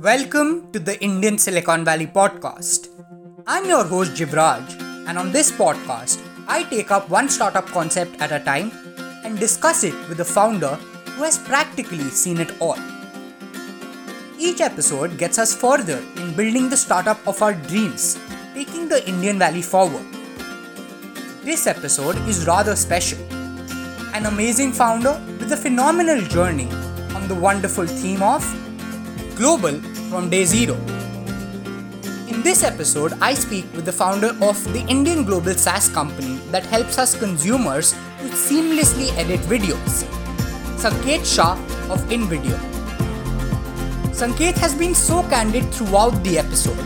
Welcome to the Indian Silicon Valley podcast. I'm your host Jivraj, and on this podcast, I take up one startup concept at a time and discuss it with a founder who has practically seen it all. Each episode gets us further in building the startup of our dreams, taking the Indian Valley forward. This episode is rather special. An amazing founder with a phenomenal journey on the wonderful theme of Global from Day Zero. In this episode, I speak with the founder of the Indian global SaaS company that helps us consumers to seamlessly edit videos, Sanket Shah of InVideo. Sanket has been so candid throughout the episode,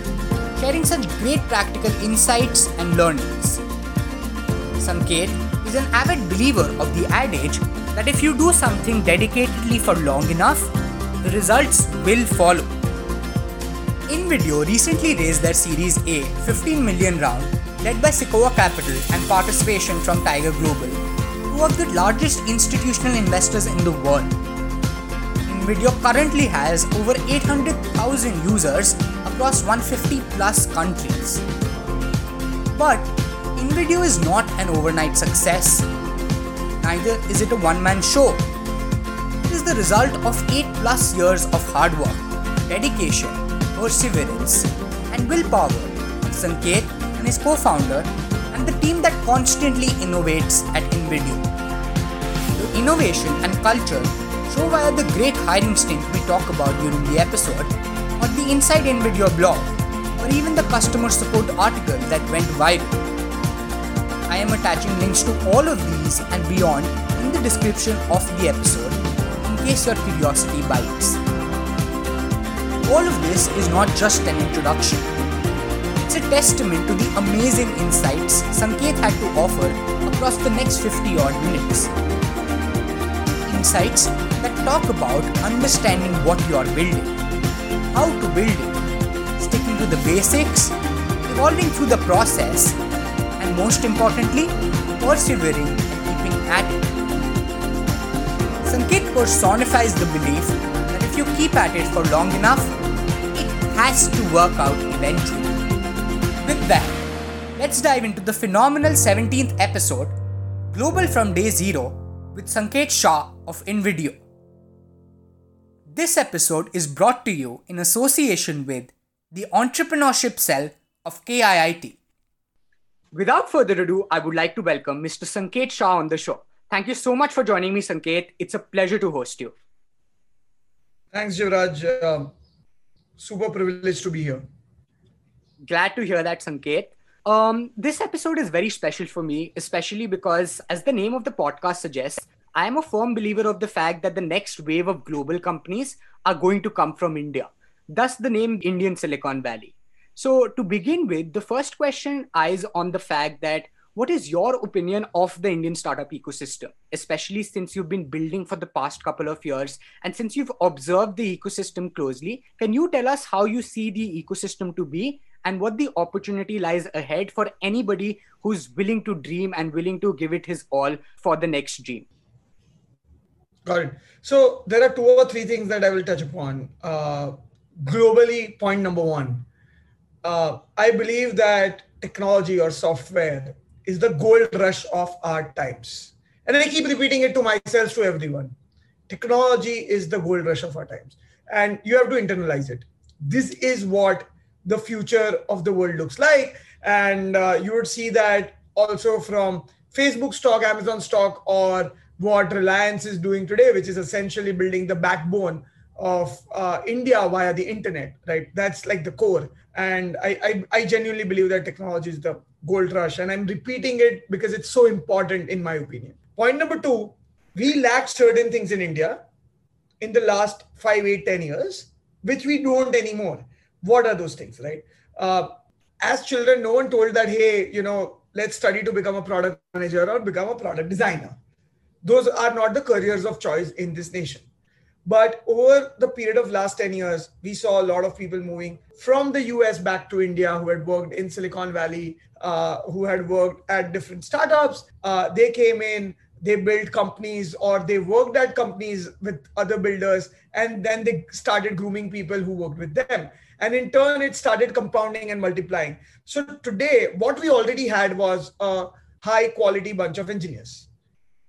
sharing such great practical insights and learnings. Sanket is an avid believer of the adage that if you do something dedicatedly for long enough, the results will follow. InVideo recently raised their Series A $15 million round, led by Sequoia Capital and participation from Tiger Global, two of the largest institutional investors in the world. InVideo currently has over 800,000 users across 150 plus countries. But InVideo is not an overnight success. Neither is it a one-man show. It is the result of 8 plus years of hard work, dedication, perseverance, and willpower of Sanket and his co-founder and the team that constantly innovates at InVideo. The innovation and culture show via the great hiring stint we talk about during the episode, or the Inside InVideo blog, or even the customer support article that went viral. I am attaching links to all of these and beyond in the description of the episode, in case your curiosity bites. All of this is not just an introduction. It's a testament to the amazing insights Sanket had to offer across the next 50 odd minutes. Insights that talk about understanding what you are building, how to build it, sticking to the basics, evolving through the process, and most importantly, persevering and keeping at it. Sanket personifies the belief that if you keep at it for long enough, it has to work out eventually. With that, let's dive into the phenomenal 17th episode, Global from Day Zero, with Sanket Shah of InVideo. This episode is brought to you in association with the Entrepreneurship Cell of KIIT. Without further ado, I would like to welcome Mr. Sanket Shah on the show. Thank you so much for joining me, Sanket. It's a pleasure to host you. Thanks, Jivraj. Super privileged to be here. Glad to hear that, Sanket. This episode is very special for me, especially because, as the name of the podcast suggests, I am a firm believer of the fact that the next wave of global companies are going to come from India. Thus the name Indian Silicon Valley. So to begin with, the first question is on the fact that what is your opinion of the Indian startup ecosystem, especially since you've been building for the past couple of years and since you've observed the ecosystem closely? Can you tell us how you see the ecosystem to be and what the opportunity lies ahead for anybody who's willing to dream and willing to give it his all for the next dream? Got it. So there are two or three things that I will touch upon. Globally, point number one. I believe that technology or software is the gold rush of our times. And I keep repeating it to myself, to everyone. Technology is the gold rush of our times. And you have to internalize it. This is what the future of the world looks like. And you would see that also from Facebook stock, Amazon stock, or what Reliance is doing today, which is essentially building the backbone of India via the internet, right? That's like the core. And I genuinely believe that technology is the gold rush. And I'm repeating it because it's so important in my opinion. Point number two, we lack certain things in India in the last 5, 8, 10 years, which we don't anymore. What are those things, right? As children, no one told that, hey, let's study to become a product manager or become a product designer. Those are not the careers of choice in this nation. But over the period of last 10 years, we saw a lot of people moving from the US back to India who had worked in Silicon Valley, who had worked at different startups. They came in, they built companies or they worked at companies with other builders, and then they started grooming people who worked with them. And in turn, it started compounding and multiplying. So today, what we already had was a high quality bunch of engineers,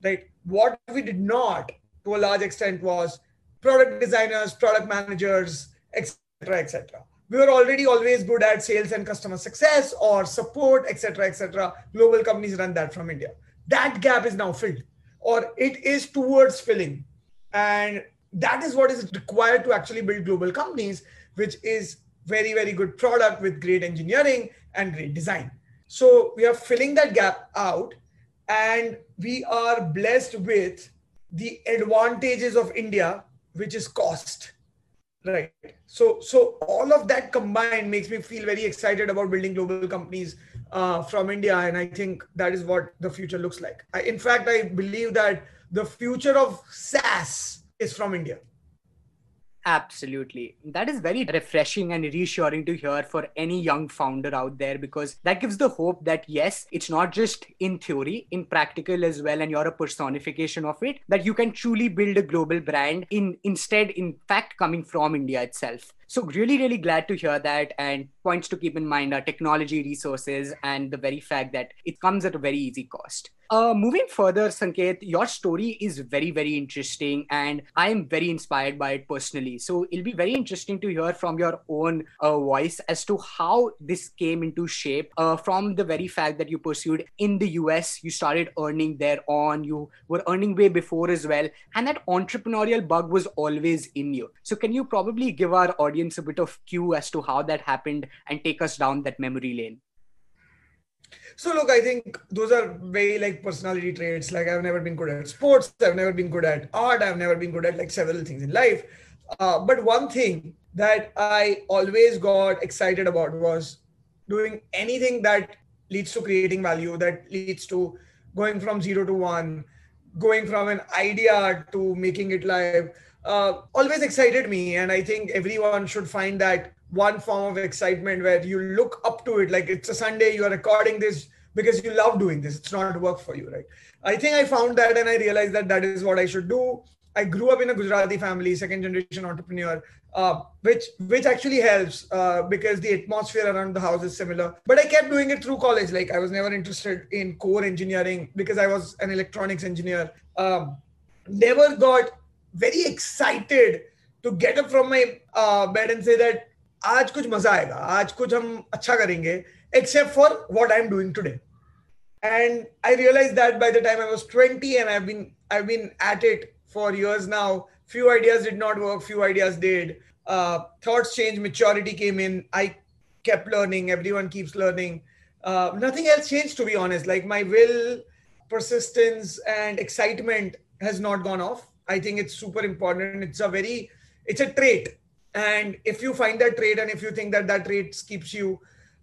right? What we did not, to a large extent, was product designers, product managers, etc. We were already always good at sales and customer success or support, etc. Global companies run that from India. That gap is now filled, or it is towards filling. And that is what is required to actually build global companies, which is very, very good product with great engineering and great design. So we are filling that gap out, and we are blessed with the advantages of India, which is cost, right? So all of that combined makes me feel very excited about building global companies from India. And I think that is what the future looks like. In fact, I believe that the future of SaaS is from India. Absolutely. That is very refreshing and reassuring to hear for any young founder out there, because that gives the hope that yes, it's not just in theory, in practical as well, and you're a personification of it, that you can truly build a global brand instead, in fact, coming from India itself. So really, really glad to hear that. And points to keep in mind are technology, resources, and the very fact that it comes at a very easy cost. Moving further, Sanket, your story is very, very interesting, and I am very inspired by it personally. So it'll be very interesting to hear from your own voice as to how this came into shape from the very fact that you pursued in the US, you started earning there on, you were earning way before as well. And that entrepreneurial bug was always in you. So can you probably give our audience a bit of cue as to how that happened and take us down that memory lane? So look, I think those are very like personality traits. Like I've never been good at sports. I've never been good at art. I've never been good at like several things in life. But one thing that I always got excited about was doing anything that leads to creating value, that leads to going from 0 to 1, going from an idea to making it live, always excited me. And I think everyone should find that one form of excitement where you look up to it. Like it's a Sunday, you are recording this because you love doing this. It's not work for you, right? I think I found that and I realized that that is what I should do. I grew up in a Gujarati family, second generation entrepreneur, which actually helps because the atmosphere around the house is similar. But I kept doing it through college. Like I was never interested in core engineering because I was an electronics engineer. Never got very excited to get up from my bed and say that आज कुछ मजा आएगा, आज कुछ हम अच्छा करेंगे, except for what I'm doing today. And I realized that by the time I was 20, and I've been at it for years now. Few ideas did not work, few ideas did. Thoughts changed, maturity came in. I kept learning. Everyone keeps learning. Nothing else changed, to be honest. Like my will, persistence, and excitement has not gone off. I think it's super important. It's a trait. And if you find that trait and if you think that that trait keeps you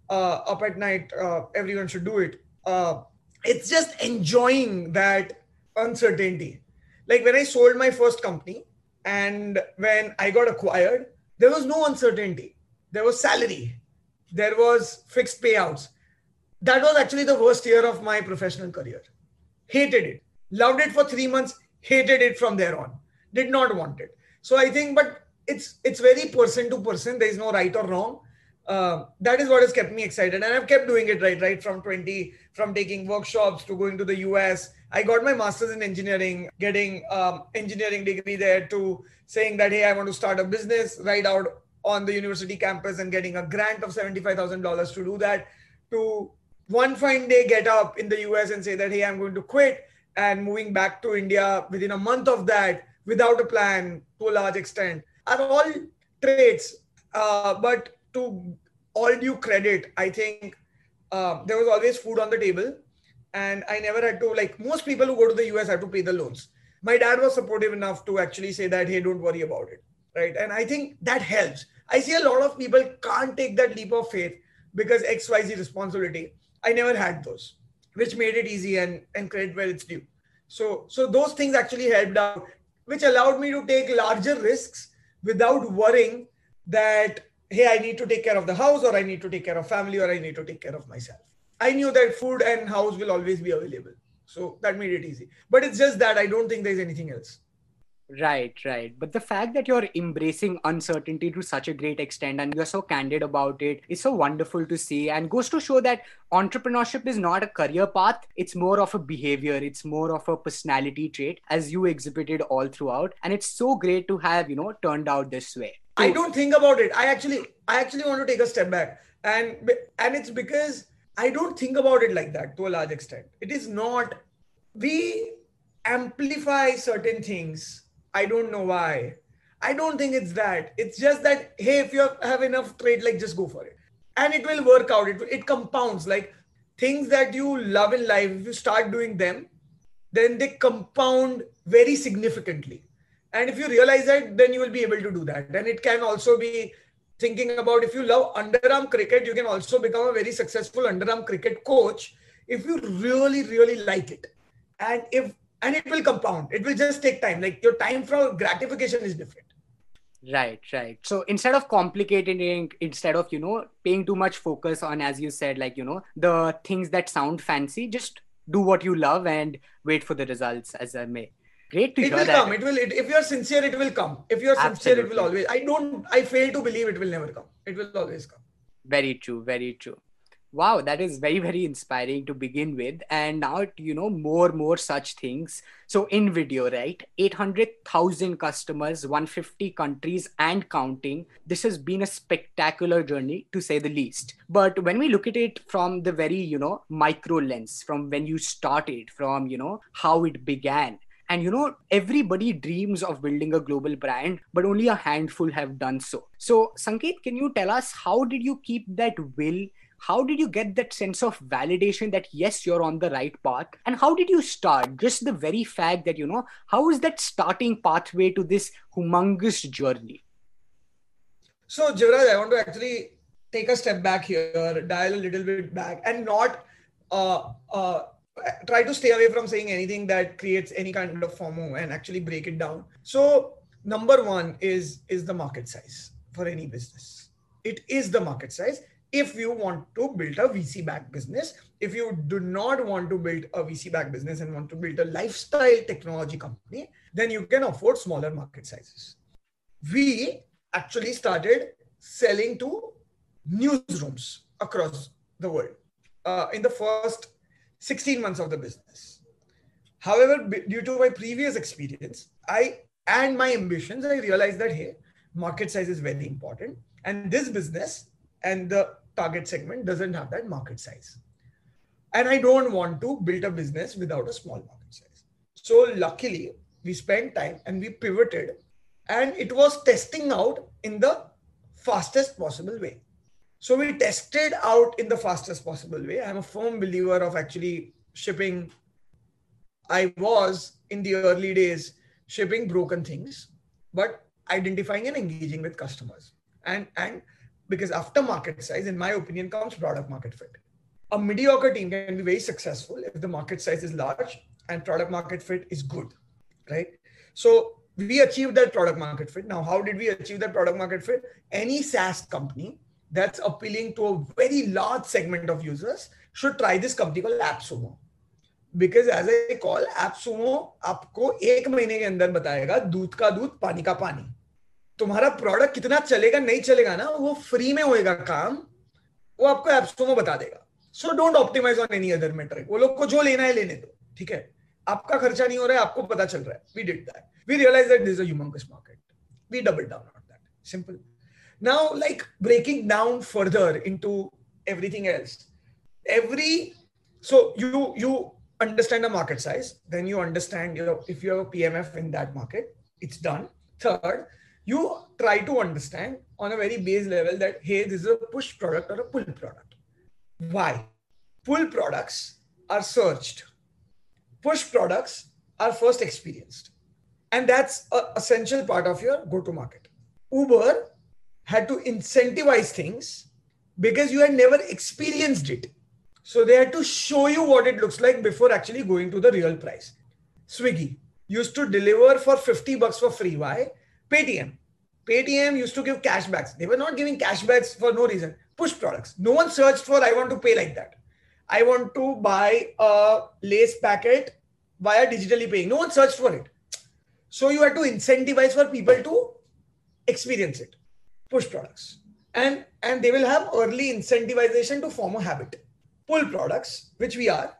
up at night, everyone should do it. It's just enjoying that uncertainty. Like when I sold my first company and when I got acquired, there was no uncertainty. There was salary. There was fixed payouts. That was actually the worst year of my professional career. Hated it. Loved it for 3 months. Hated it from there on. Did not want it. So I think, but it's very person to person. There is no right or wrong. That is what has kept me excited. And I've kept doing it right from 20, from taking workshops to going to the US. I got my master's in engineering, getting engineering degree there, to saying that, hey, I want to start a business right out on the university campus and getting a grant of $75,000 to do that, to one fine day get up in the US and say that, hey, I'm going to quit, and moving back to India within a month of that without a plan to a large extent. Are all traits, but to all due credit, I think there was always food on the table, and I never had to, like most people who go to the US have to pay the loans. My dad was supportive enough to actually say that, hey, don't worry about it, right? And I think that helps. I see a lot of people can't take that leap of faith because XYZ responsibility. I never had those, which made it easy and credit where it's due. So those things actually helped out, which allowed me to take larger risks without worrying that, hey, I need to take care of the house, or I need to take care of family, or I need to take care of myself. I knew that food and house will always be available. So that made it easy. But it's just that I don't think there's anything else. Right. But the fact that you're embracing uncertainty to such a great extent and you're so candid about it is so wonderful to see, and goes to show that entrepreneurship is not a career path. It's more of a behavior. It's more of a personality trait, as you exhibited all throughout. And it's so great to have, you know, turned out this way. I don't think about it. I actually want to take a step back. And it's because I don't think about it like that to a large extent. It is not, we amplify certain things. I don't know why. I don't think it's that. It's just that, hey, if you have enough trade, like just go for it. And it will work out. It compounds. Like things that you love in life, if you start doing them, then they compound very significantly. And if you realize that, then you will be able to do that. And it can also be thinking about, if you love underarm cricket, you can also become a very successful underarm cricket coach if you really, really like it. And it will compound. It will just take time. Like your time for gratification is different. Right. So instead of complicating, instead of, you know, paying too much focus on, as you said, like, you know, the things that sound fancy, just do what you love and wait for the results, as I may. Great to hear that. It will come. If you're sincere, it will come. If you're sincere, it will always. I fail to believe it will never come. It will always come. Very true. Wow, that is very, very inspiring to begin with. And now, you know, more such things. So InVideo, right? 800,000 customers, 150 countries and counting. This has been a spectacular journey, to say the least. But when we look at it from the very, you know, micro lens, from when you started, from, you know, how it began. And, you know, everybody dreams of building a global brand, but only a handful have done so. So Sanket, can you tell us, how did you keep that will? How did you get that sense of validation that, yes, you're on the right path? And how did you start? Just the very fact that, you know, how is that starting pathway to this humongous journey? So Jivraj, I want to actually take a step back here, dial a little bit back, and not... try to stay away from saying anything that creates any kind of FOMO, and actually break it down. So number one is the market size for any business. It is the market size. If you want to build a VC-backed business, if you do not want to build a VC-backed business and want to build a lifestyle technology company, then you can afford smaller market sizes. We actually started selling to newsrooms across the world in the first 16 months of the business. However, due to my previous experience, and my ambitions, I realized that, hey, market size is very important. And this business and the target segment doesn't have that market size. And I don't want to build a business without a small market size. So luckily, we spent time and we pivoted, and it was testing out in the fastest possible way. So we tested out in the fastest possible way. I'm a firm believer of actually shipping. I was, in the early days, shipping broken things, but identifying and engaging with customers. And because after market size, in my opinion, comes product market fit. A mediocre team can be very successful if the market size is large and product market fit is good, right? So we achieved that product market fit. Now, how did we achieve that product market fit? Any SaaS company that's appealing to a very large segment of users should try this company called AppSumo. Because as I call, AppSumo आपको एक महीने के अंदर बताएगा दूध का दूध, पानी का पानी. तुम्हारा प्रोडक्ट कितना चलेगा, नहीं चलेगा ना, वो फ्री में होएगा काम, वो आपको AppSumo बता देगा. So don't optimize on any other metric. वो लोग को जो लेना है लेने दो, ठीक है? आपका खर्चा नहीं हो रहा है, आपको पता चल रहा है. We did that. We realized that this is a humongous market. We doubled down on that. Simple. Now, like breaking down further into everything else, so you understand the market size, then you understand, you know, if you have a PMF in that market, it's done. Third, you try to understand on a very base level that, hey, this is a push product or a pull product. Why? Pull products are searched. Push products are first experienced. And that's an essential part of your go-to-market. Uber had to incentivize things because you had never experienced it. So they had to show you what it looks like before actually going to the real price. Swiggy used to deliver for $50 for free. Why? Paytm used to give cashbacks. They were not giving cashbacks for no reason. Push products. No one searched for, I want to pay like that. I want to buy a lace packet via digitally paying. No one searched for it. So you had to incentivize for people to experience it, push products. And they will have early incentivization to form a habit. Pull products, which we are,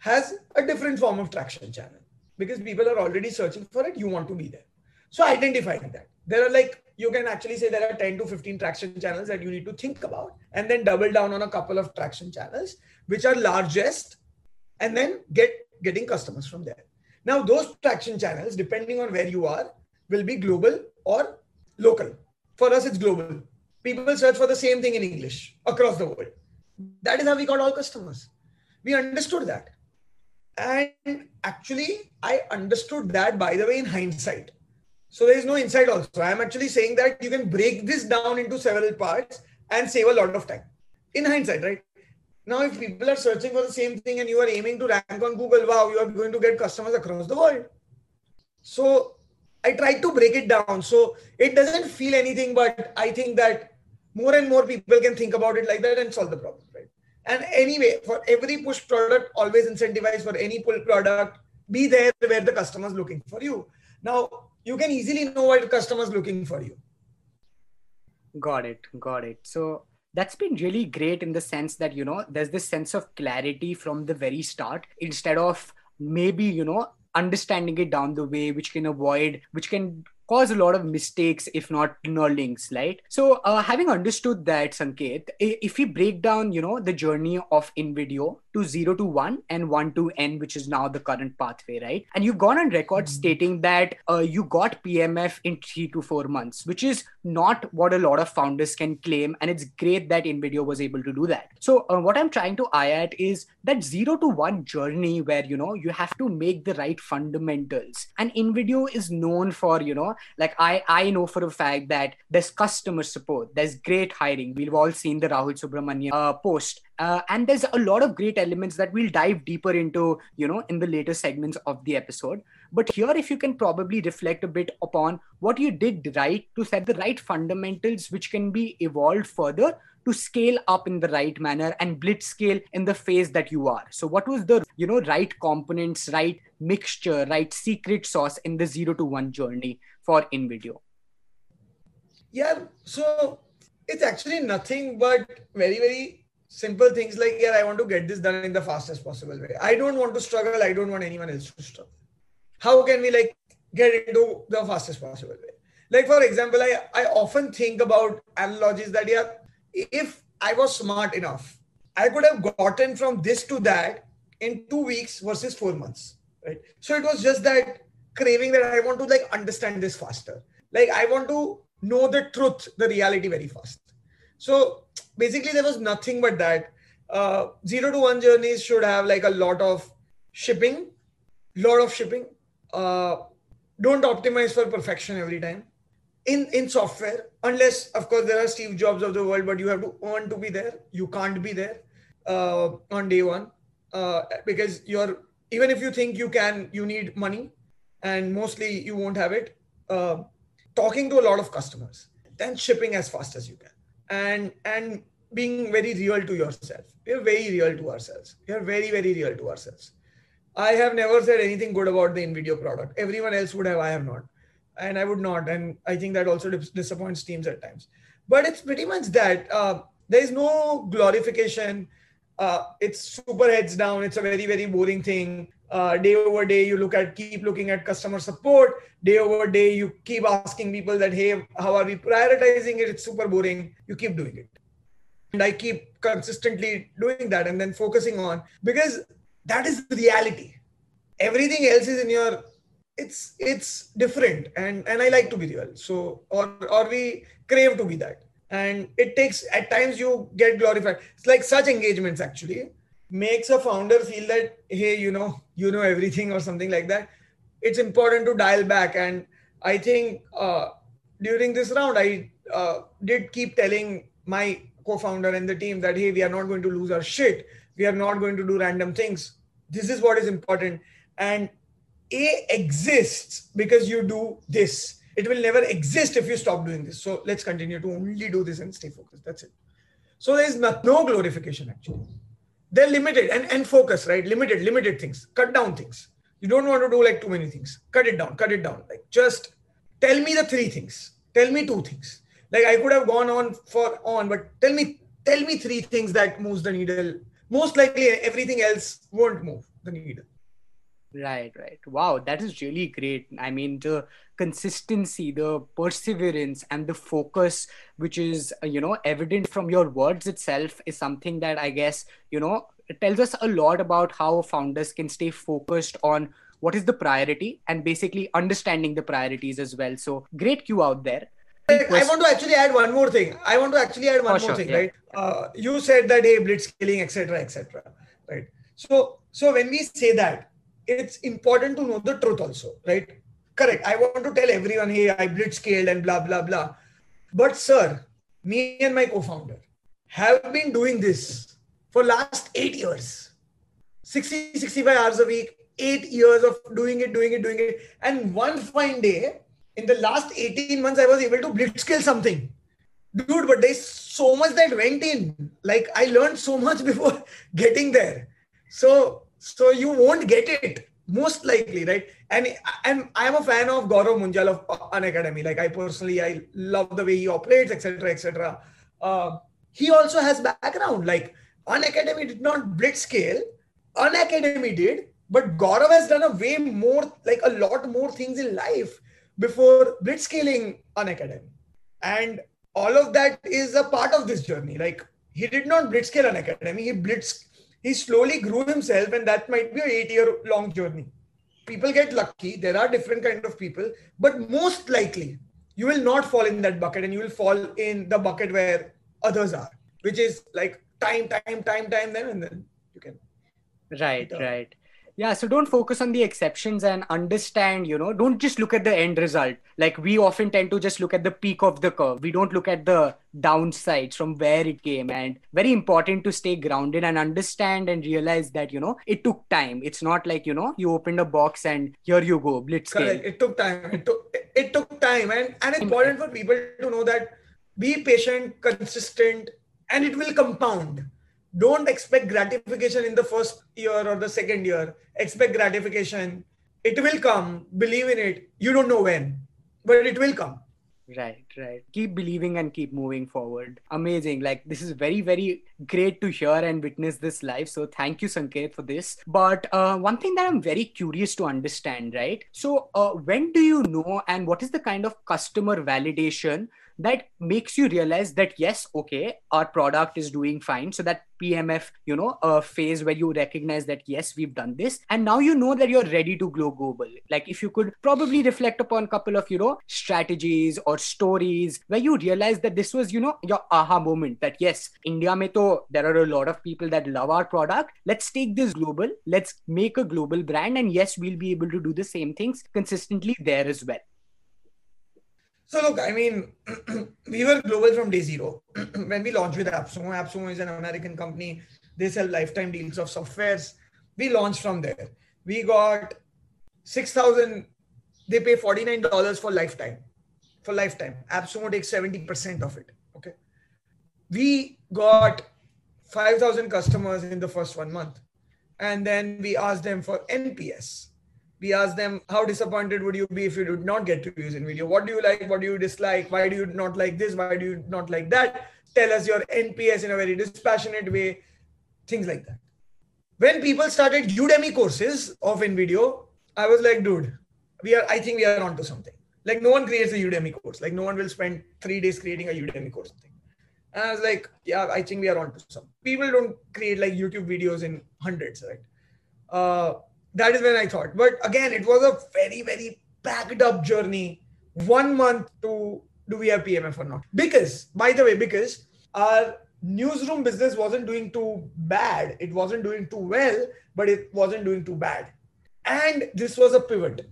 has a different form of traction channel because people are already searching for it. You want to be there. So identifying that. There are like, you can actually say there are 10 to 15 traction channels that you need to think about and then double down on a couple of traction channels, which are largest, and then getting customers from there. Now, those traction channels, depending on where you are, will be global or local. For us, it's global. People search for the same thing in English across the world. That is how we got all customers. We understood that. And actually, I understood that, by the way, in hindsight. So there is no insight also. I'm actually saying that you can break this down into several parts and save a lot of time in hindsight, right? Now, if people are searching for the same thing and you are aiming to rank on Google, wow, you are going to get customers across the world. So I tried to break it down. So it doesn't feel anything, but I think that more and more people can think about it like that and solve the problem, right? And anyway, for every push product, always incentivize. For any pull product, be there where the customer is looking for you. Now, you can easily know what the customer is looking for you. Got it. Got it. So that's been really great in the sense that, you know, there's this sense of clarity from the very start instead of maybe, you know, understanding it down the way, which can cause a lot of mistakes, if not learnings, right? So having understood that, Sanket, if we break down, you know, the journey of InVideo to 0 to 1 and 1 to N, which is now the current pathway, right? And you've gone on record stating that you got PMF in 3 to 4 months, which is not what a lot of founders can claim. And it's great that InVideo was able to do that. So what I'm trying to eye at is that 0 to 1 journey where, you know, you have to make the right fundamentals. And InVideo is known for, you know, like I know for a fact that there's customer support, there's great hiring. We've all seen the Rahul Subramanian post. And there's a lot of great elements that we'll dive deeper into, you know, in the later segments of the episode. But here, if you can probably reflect a bit upon what you did right to set the right fundamentals, which can be evolved further to scale up in the right manner and blitz scale in the phase that you are. So what was the, you know, right components, right mixture, right secret sauce in the 0 to 1 journey for InVideo? Yeah, so it's actually nothing but very, very simple things like, yeah, I want to get this done in the fastest possible way. I don't want to struggle. I don't want anyone else to struggle. How can we like get into the fastest possible way? Like, for example, I often think about analogies that, yeah, if I was smart enough, I could have gotten from this to that in 2 weeks versus 4 months, right? So it was just that craving that I want to like understand this faster. Like I want to know the truth, the reality very fast. So basically there was nothing but that. 0 to 1 journeys should have like a lot of shipping, don't optimize for perfection every time. In software, unless, of course, there are Steve Jobs of the world, but you have to earn to be there. You can't be there on day one because you're, even if you think you can, you need money and mostly you won't have it. Talking to a lot of customers, then shipping as fast as you can and being very real to yourself. We're very real to ourselves. We're very, very real to ourselves. I have never said anything good about the InVideo product. Everyone else would have, I have not. And I would not. And I think that also disappoints teams at times. But it's pretty much that. There is no glorification. It's super heads down. It's a very, very boring thing. Day over day, you keep looking at customer support. Day over day, you keep asking people that, hey, how are we prioritizing it? It's super boring. You keep doing it. And I keep consistently doing that and then focusing on, because that is the reality. Everything else is in your... It's different and I like to be real. So, or we crave to be that. And it takes, at times you get glorified. It's like such engagements actually makes a founder feel that, hey, you know everything or something like that. It's important to dial back. And I think during this round, I did keep telling my co-founder and the team that, hey, we are not going to lose our shit. We are not going to do random things. This is what is important. And A exists because you do this. It will never exist if you stop doing this. So let's continue to only do this and stay focused. That's it. So there's no glorification actually. they're limited and focus, right? Limited things, cut down things. You don't want to do like too many things. Cut it down. Like just tell me the three things. Tell me two things. Like I could have gone on, but tell me three things that moves the needle. Most likely everything else won't move the needle. Right. Wow, that is really great. I mean, the consistency, the perseverance and the focus, which is, evident from your words itself is something that I guess, it tells us a lot about how founders can stay focused on what is the priority and basically understanding the priorities as well. So great cue out there. I want to actually add one more thing. Yeah. Right? You said that, hey, blitzscaling, etc. Right. So when we say that, it's important to know the truth also, right? Correct. I want to tell everyone, hey, I blitzscaled and blah, blah, blah. But sir, me and my co-founder have been doing this for last 8 years, 60, 65 hours a week, 8 years of doing it. And one fine day, in the last 18 months, I was able to blitzscale something. Dude, but there's so much that went in. Like I learned so much before getting there. So you won't get it, most likely, right? And I'm a fan of Gaurav Munjal of Unacademy. Like I personally love the way he operates, etc. He also has background. Like Unacademy did not blitzscale. Unacademy did, but Gaurav has done a way more, like a lot more things in life before blitzscaling Unacademy. And all of that is a part of this journey. Like he did not blitzscale Unacademy. He slowly grew himself, and that might be an 8-year-long journey. People get lucky. There are different kinds of people, but most likely you will not fall in that bucket, and you will fall in the bucket where others are, which is like time, then you can. Right. Yeah. So don't focus on the exceptions and understand, don't just look at the end result. Like we often tend to just look at the peak of the curve. We don't look at the downsides from where it came, and very important to stay grounded and understand and realize that, it took time. It's not like, you opened a box and here you go, blitzscale. Correct. It took time. It took time. And it's important for people to know that be patient, consistent, and it will compound. Don't expect gratification in the first year or the second year. Expect gratification. It will come. Believe in it. You don't know when, but it will come. Right. Keep believing and keep moving forward. Amazing. Like this is very, very great to hear and witness this live. So thank you, Sanket, for this. But one thing that I'm very curious to understand, right? So when do you know, and what is the kind of customer validation that makes you realize that, yes, okay, our product is doing fine. So that PMF, phase where you recognize that, yes, we've done this. And now you know that you're ready to go global. Like if you could probably reflect upon a couple of, strategies or stories where you realize that this was, your aha moment that, yes, India mein toh, there are a lot of people that love our product. Let's take this global. Let's make a global brand. And yes, we'll be able to do the same things consistently there as well. So look, I mean, we were global from day zero. When we launched with AppSumo, AppSumo is an American company. They sell lifetime deals of softwares. We launched from there. We got 6,000. They pay $49 for lifetime. AppSumo takes 70% of it. Okay. We got 5,000 customers in the first 1 month. And then we asked them for NPS. We asked them, how disappointed would you be if you did not get to use InVideo? What do you like? What do you dislike? Why do you not like this? Why do you not like that? Tell us your NPS in a very dispassionate way, things like that. When people started Udemy courses of InVideo, I was like, dude, I think we are onto something. Like no one creates a Udemy course. Like no one will spend 3 days creating a Udemy course. And I was like, yeah, I think we are onto something. People don't create like YouTube videos in hundreds, right? That is when I thought. But again, it was a very, very packed up journey. 1 month to do we have PMF or not? Because our newsroom business wasn't doing too bad. It wasn't doing too well, but it wasn't doing too bad. And this was a pivot.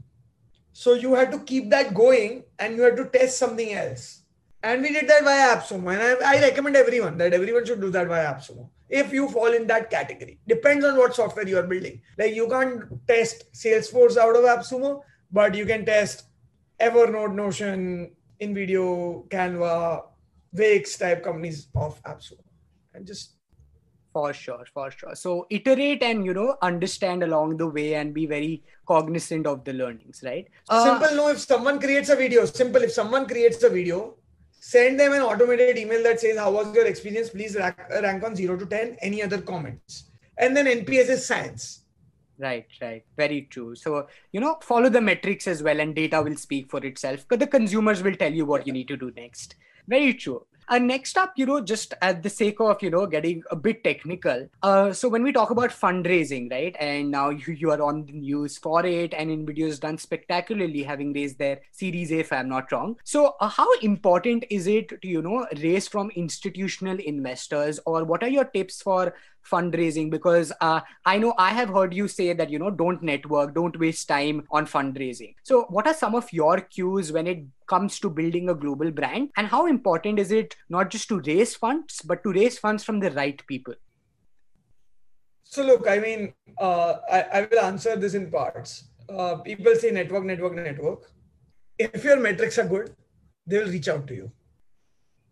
So you had to keep that going and you had to test something else. And we did that via AppSumo. And I recommend everyone that everyone should do that via AppSumo. If you fall in that category, depends on what software you are building. Like you can't test Salesforce out of AppSumo, but you can test Evernote, Notion, InVideo, Canva, Wix type companies of AppSumo, and just For sure, for sure. So iterate and, you know, understand along the way and be very cognizant of the learnings, right? If someone creates a video, send them an automated email that says, how was your experience? Please rank on 0 to 10, any other comments. And then NPS is science. Right, right. Very true. So, you know, follow the metrics as well and data will speak for itself because the consumers will tell you what you need to do next. Very true. And next up, you know, just at the sake of, you know, getting a bit technical. So when we talk about fundraising, right, and now you are on the news for it, and InVideo has done spectacularly, having raised their Series A, if I'm not wrong. So how important is it to, you know, raise from institutional investors, or what are your tips for fundraising? Because I know I have heard you say that, you know, don't network, don't waste time on fundraising. So what are some of your cues when it comes to building a global brand, and how important is it not just to raise funds, but to raise funds from the right people? So look, I mean, I will answer this in parts. People say network. If your metrics are good, they will reach out to you.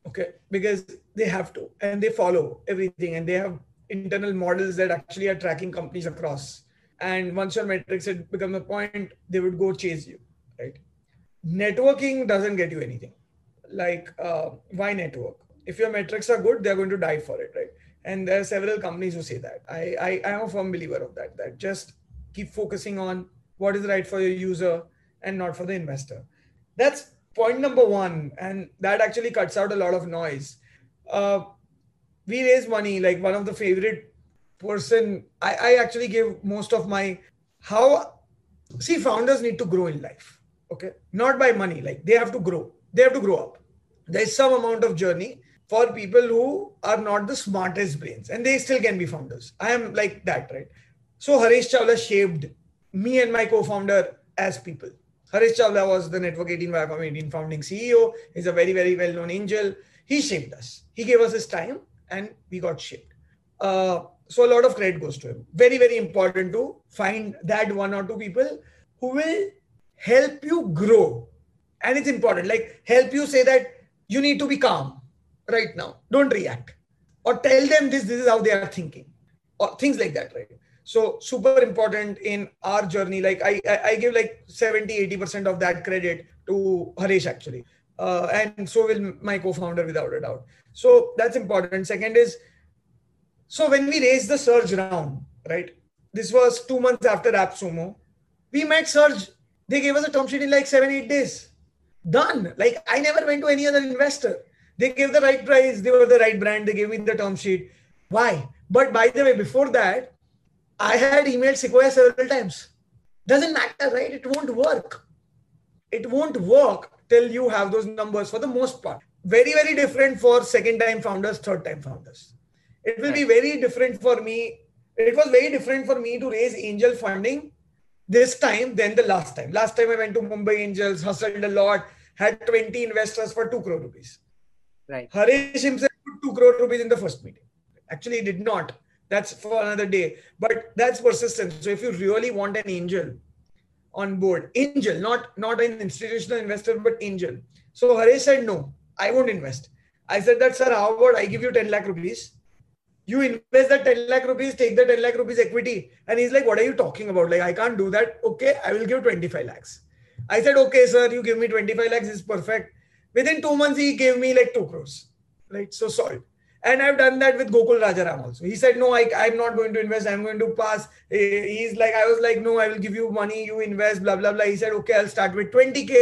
Okay. Because they have to, and they follow everything, and they have internal models that actually are tracking companies across. And once your metrics had become a point, they would go chase you, right? Networking doesn't get you anything. Like, why network? If your metrics are good, they're going to die for it, right? And there are several companies who say that. I am a firm believer of that, that just keep focusing on what is right for your user and not for the investor. That's point number one. And that actually cuts out a lot of noise. We raise money, like one of the favorite person, I actually give most of my, founders need to grow in life. Okay. Not by money. Like they have to grow. They have to grow up. There's some amount of journey for people who are not the smartest brains, and they still can be founders. I am like that, right? So Harish Chawla shaped me and my co-founder as people. Harish Chawla was the Network 18, Viper 18 founding CEO. He's a very, very well-known angel. He shaped us. He gave us his time and we got shaped. So a lot of credit goes to him. Very, very important to find that one or two people who will help you grow. And it's important, like help you say that you need to be calm right now. Don't react, or tell them this is how they are thinking, or things like that. Right. So super important in our journey. Like I give like 70-80% of that credit to Harish actually. And so will my co-founder without a doubt. So that's important. Second is, so when we raised the Surge round, right, this was 2 months after AppSumo, we met Surge. They gave us a term sheet in like 7-8 days. Done. Like I never went to any other investor. They gave the right price. They were the right brand. They gave me the term sheet. Why? But by the way, before that, I had emailed Sequoia several times. Doesn't matter, right? It won't work. It won't work till you have those numbers for the most part. Very, very different for second time founders, third time founders. It will be very different for me. It was very different for me to raise angel funding this time than the last time. Last time I went to Mumbai Angels, hustled a lot, had 20 investors for 2 crore rupees. Right. Harish himself put 2 crore rupees in the first meeting. Actually, he did not. That's for another day. But that's persistence. So if you really want an angel on board, angel, not an institutional investor, but angel. So Harish said, no, I won't invest. I said that, sir, how about I give you 10 lakh rupees? You invest that 10 lakh rupees, take the 10 lakh rupees equity. And he's like, what are you talking about? Like, I can't do that. Okay, I will give 25 lakhs. I said, okay, sir, you give me 25 lakhs is perfect. Within 2 months, he gave me like 2 crores, right? So solved. And I've done that with Gokul Rajaram also. He said, no, I'm not going to invest. I'm going to pass. He's like, I was like, no, I will give you money. You invest, blah, blah, blah. He said, okay, I'll start with 20K.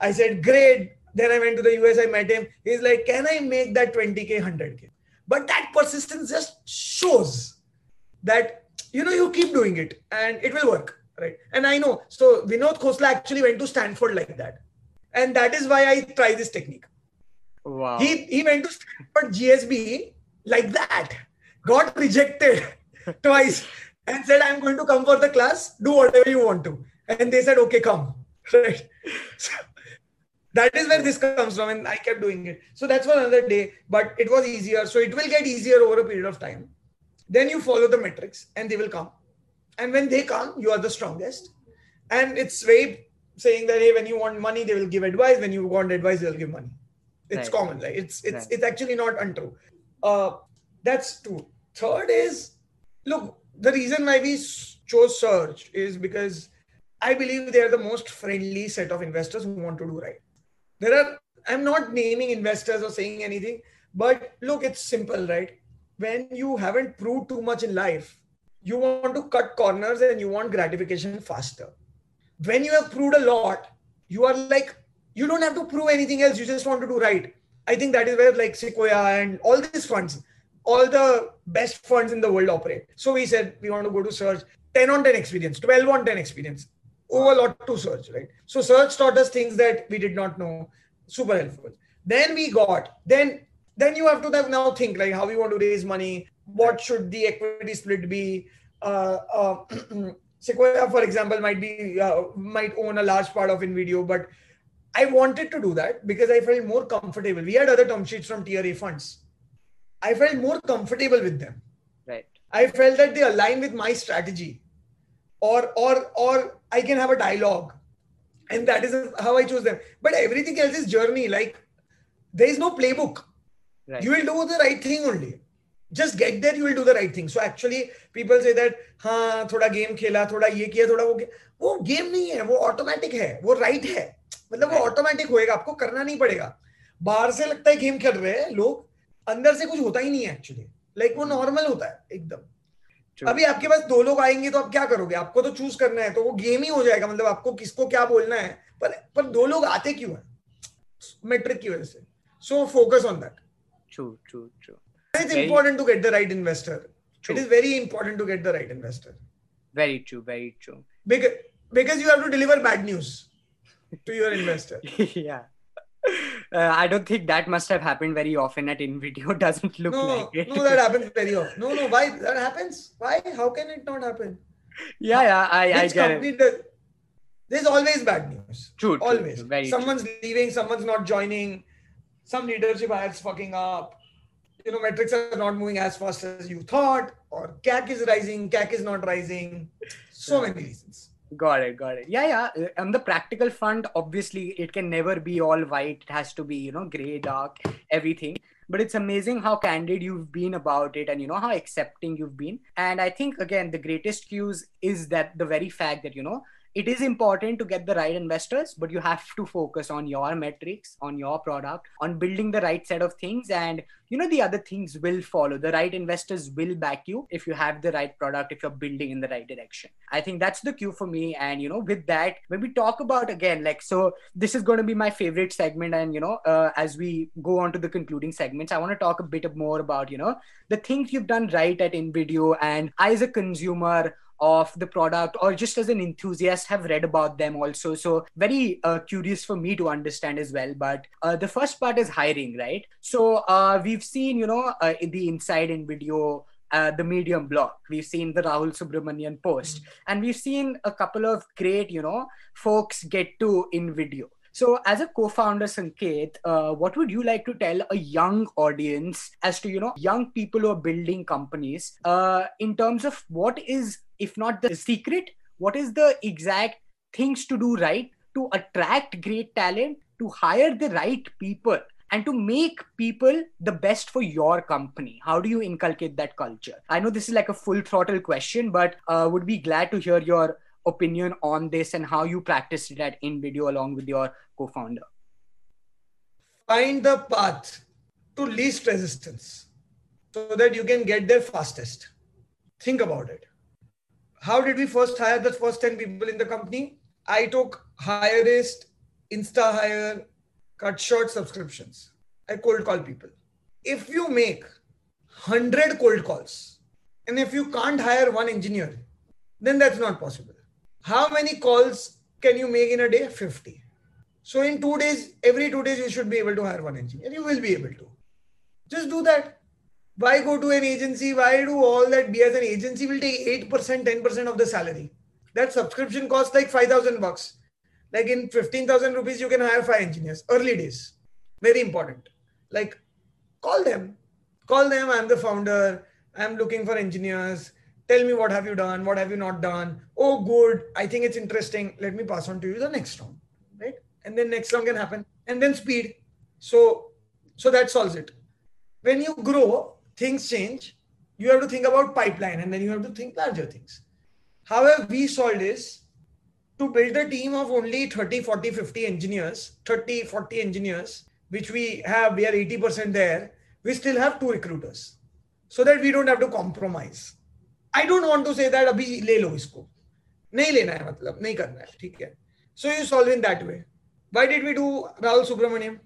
I said, great. Then I went to the US. I met him. He's like, can I make that 20K, 100K? But that persistence just shows that, you know, you keep doing it and it will work, right? And I know, so Vinod Khosla actually went to Stanford like that. And that is why I try this technique. Wow. He went to Stanford GSB like that, got rejected twice and said, I'm going to come for the class, do whatever you want to. And they said, okay, come, right? So, that is where this comes from, and I kept doing it. So that's for another day, but it was easier. So it will get easier over a period of time. Then you follow the metrics and they will come. And when they come, you are the strongest. And it's very saying that, hey, when you want money, they will give advice. When you want advice, they'll give money. It's common. Like it's actually not untrue. That's two. Third is, look, the reason why we chose Surge is because I believe they are the most friendly set of investors who want to do right. There are, I'm not naming investors or saying anything, but look, it's simple, right? When you haven't proved too much in life, you want to cut corners and you want gratification faster. When you have proved a lot, you are like, you don't have to prove anything else. You just want to do right. I think that is where like Sequoia and all these funds, all the best funds in the world operate. So we said, we want to go to Surge, 10 on 10 experience, 12 on 10 experience, owe a lot to Surge, right? So Surge taught us things that we did not know, super helpful. Then we got, then you have to now think like how we want to raise money. What should the equity split be? Sequoia, for example, might own a large part of InVideo, but I wanted to do that because I felt more comfortable. We had other term sheets from Tier A funds. I felt more comfortable with them. Right. I felt that they align with my strategy, or I can have a dialogue, and that is how I chose them. But everything else is journey. Like there is no playbook. Right. You will do the right thing only. Just get there, you will do the right thing. So actually, people say that, हाँ थोड़ा game खेला, थोड़ा ये किया, थोड़ा वो किया. वो game नहीं है, वो automatic है, वो right है. मतलब वो automatic होएगा, आपको करना नहीं पड़ेगा. बाहर से लगता है game खेल रहे हैं लोग, अंदर से कुछ होता ही नहीं है actually. Like वो normal होता है एकदम. अभी आपके पास दो लोग आएंगे तो आप क्या करोगे? आपको तो choose करना है, तो वो game ही हो जाएगा. मतलब आपको किसको क्या बोलना है. पर दो लोग आते क्यों हैं? Metric की वजह से. So focus on that. True, true, true. It's important to get the right investor. True. It is very important to get the right investor. Very true, very true. Because you have to deliver bad news to your investor. Yeah. I don't think that must have happened very often at InVideo. Doesn't look like it. No, that happens very often. No, why? That happens? Why? How can it not happen? Yeah, I get it. There's always bad news. True, always. True, very someone's true. Leaving, someone's not joining, some leadership hires fucking up. You know, metrics are not moving as fast as you thought, or CAC is rising, CAC is not rising. So many reasons. Got it. Yeah. And the practical fund, obviously, it can never be all white. It has to be, gray, dark, everything. But it's amazing how candid you've been about it and, how accepting you've been. And I think, again, the greatest cues is that the very fact that, it is important to get the right investors, but you have to focus on your metrics, on your product, on building the right set of things. And, the other things will follow. The right investors will back you if you have the right product, if you're building in the right direction. I think that's the cue for me. And, with that, when we talk about again, like, so this is going to be my favorite segment. And, as we go on to the concluding segments, I want to talk a bit more about, the things you've done right at InVideo. And I, as a consumer of the product or just as an enthusiast, have read about them also. So very curious for me to understand as well. But the first part is hiring, right? So we've seen, the Inside InVideo, the Medium blog. We've seen the Rahul Subramanian post. And we've seen a couple of great, folks get to InVideo. So as a co-founder, Sanket, what would you like to tell a young audience as to, young people who are building companies in terms of what is, if not the secret, what is the exact things to do right to attract great talent, to hire the right people and to make people the best for your company? How do you inculcate that culture? I know this is like a full throttle question, but would be glad to hear your opinion on this and how you practiced it at InVideo along with your co-founder. Find the path to least resistance so that you can get there fastest. Think about it. How did we first hire the first 10 people in the company? I took Hirist, Insta Hire, cut short subscriptions. I cold call people. If you make 100 cold calls and if you can't hire one engineer, then that's not possible. How many calls can you make in a day? 50. So in 2 days, every 2 days, you should be able to hire one engineer. You will be able to. Just do that. Why go to an agency? Why do all that BS? An agency will take 8%, 10% of the salary. That subscription costs like 5,000 bucks. Like in 15,000 rupees, you can hire 5 engineers. Early days. Very important. Like call them. I'm the founder. I'm looking for engineers. Tell me, what have you done? What have you not done? Oh, good. I think it's interesting. Let me pass on to you the next round, right? And then next round can happen. And then speed. So that solves it. When you grow, things change. you have to think about pipeline and then you have to think larger things. However, we solved is to build a team of only 30, 40, 50 engineers, 30, 40 engineers, which we have, we are 80% there. We still have 2 recruiters so that we don't have to compromise. I don't want to say that abhi le lo isko. Nahi lena hai, matlab, nahi karna hai, theek hai. So you solve in that way. Why did we do Rahul Subramanian?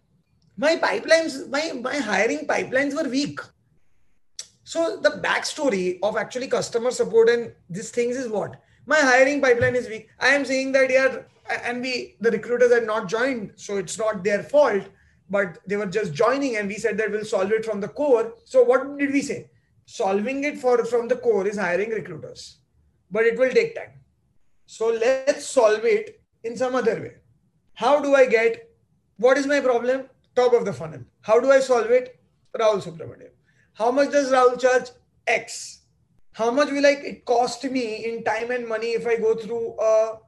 My pipelines, my hiring pipelines were weak. So the backstory of actually customer support and these things is what? My hiring pipeline is weak. I am saying that here, and the recruiters had not joined, so it's not their fault, but they were just joining and we said that we'll solve it from the core. So what did we say? Solving it from the core is hiring recruiters, but it will take time. So let's solve it in some other way. How do I get, what is my problem? Top of the funnel. How do I solve it? Rahul Subramanian. How much does Rahul charge? X. How much will it cost me in time and money if I go through a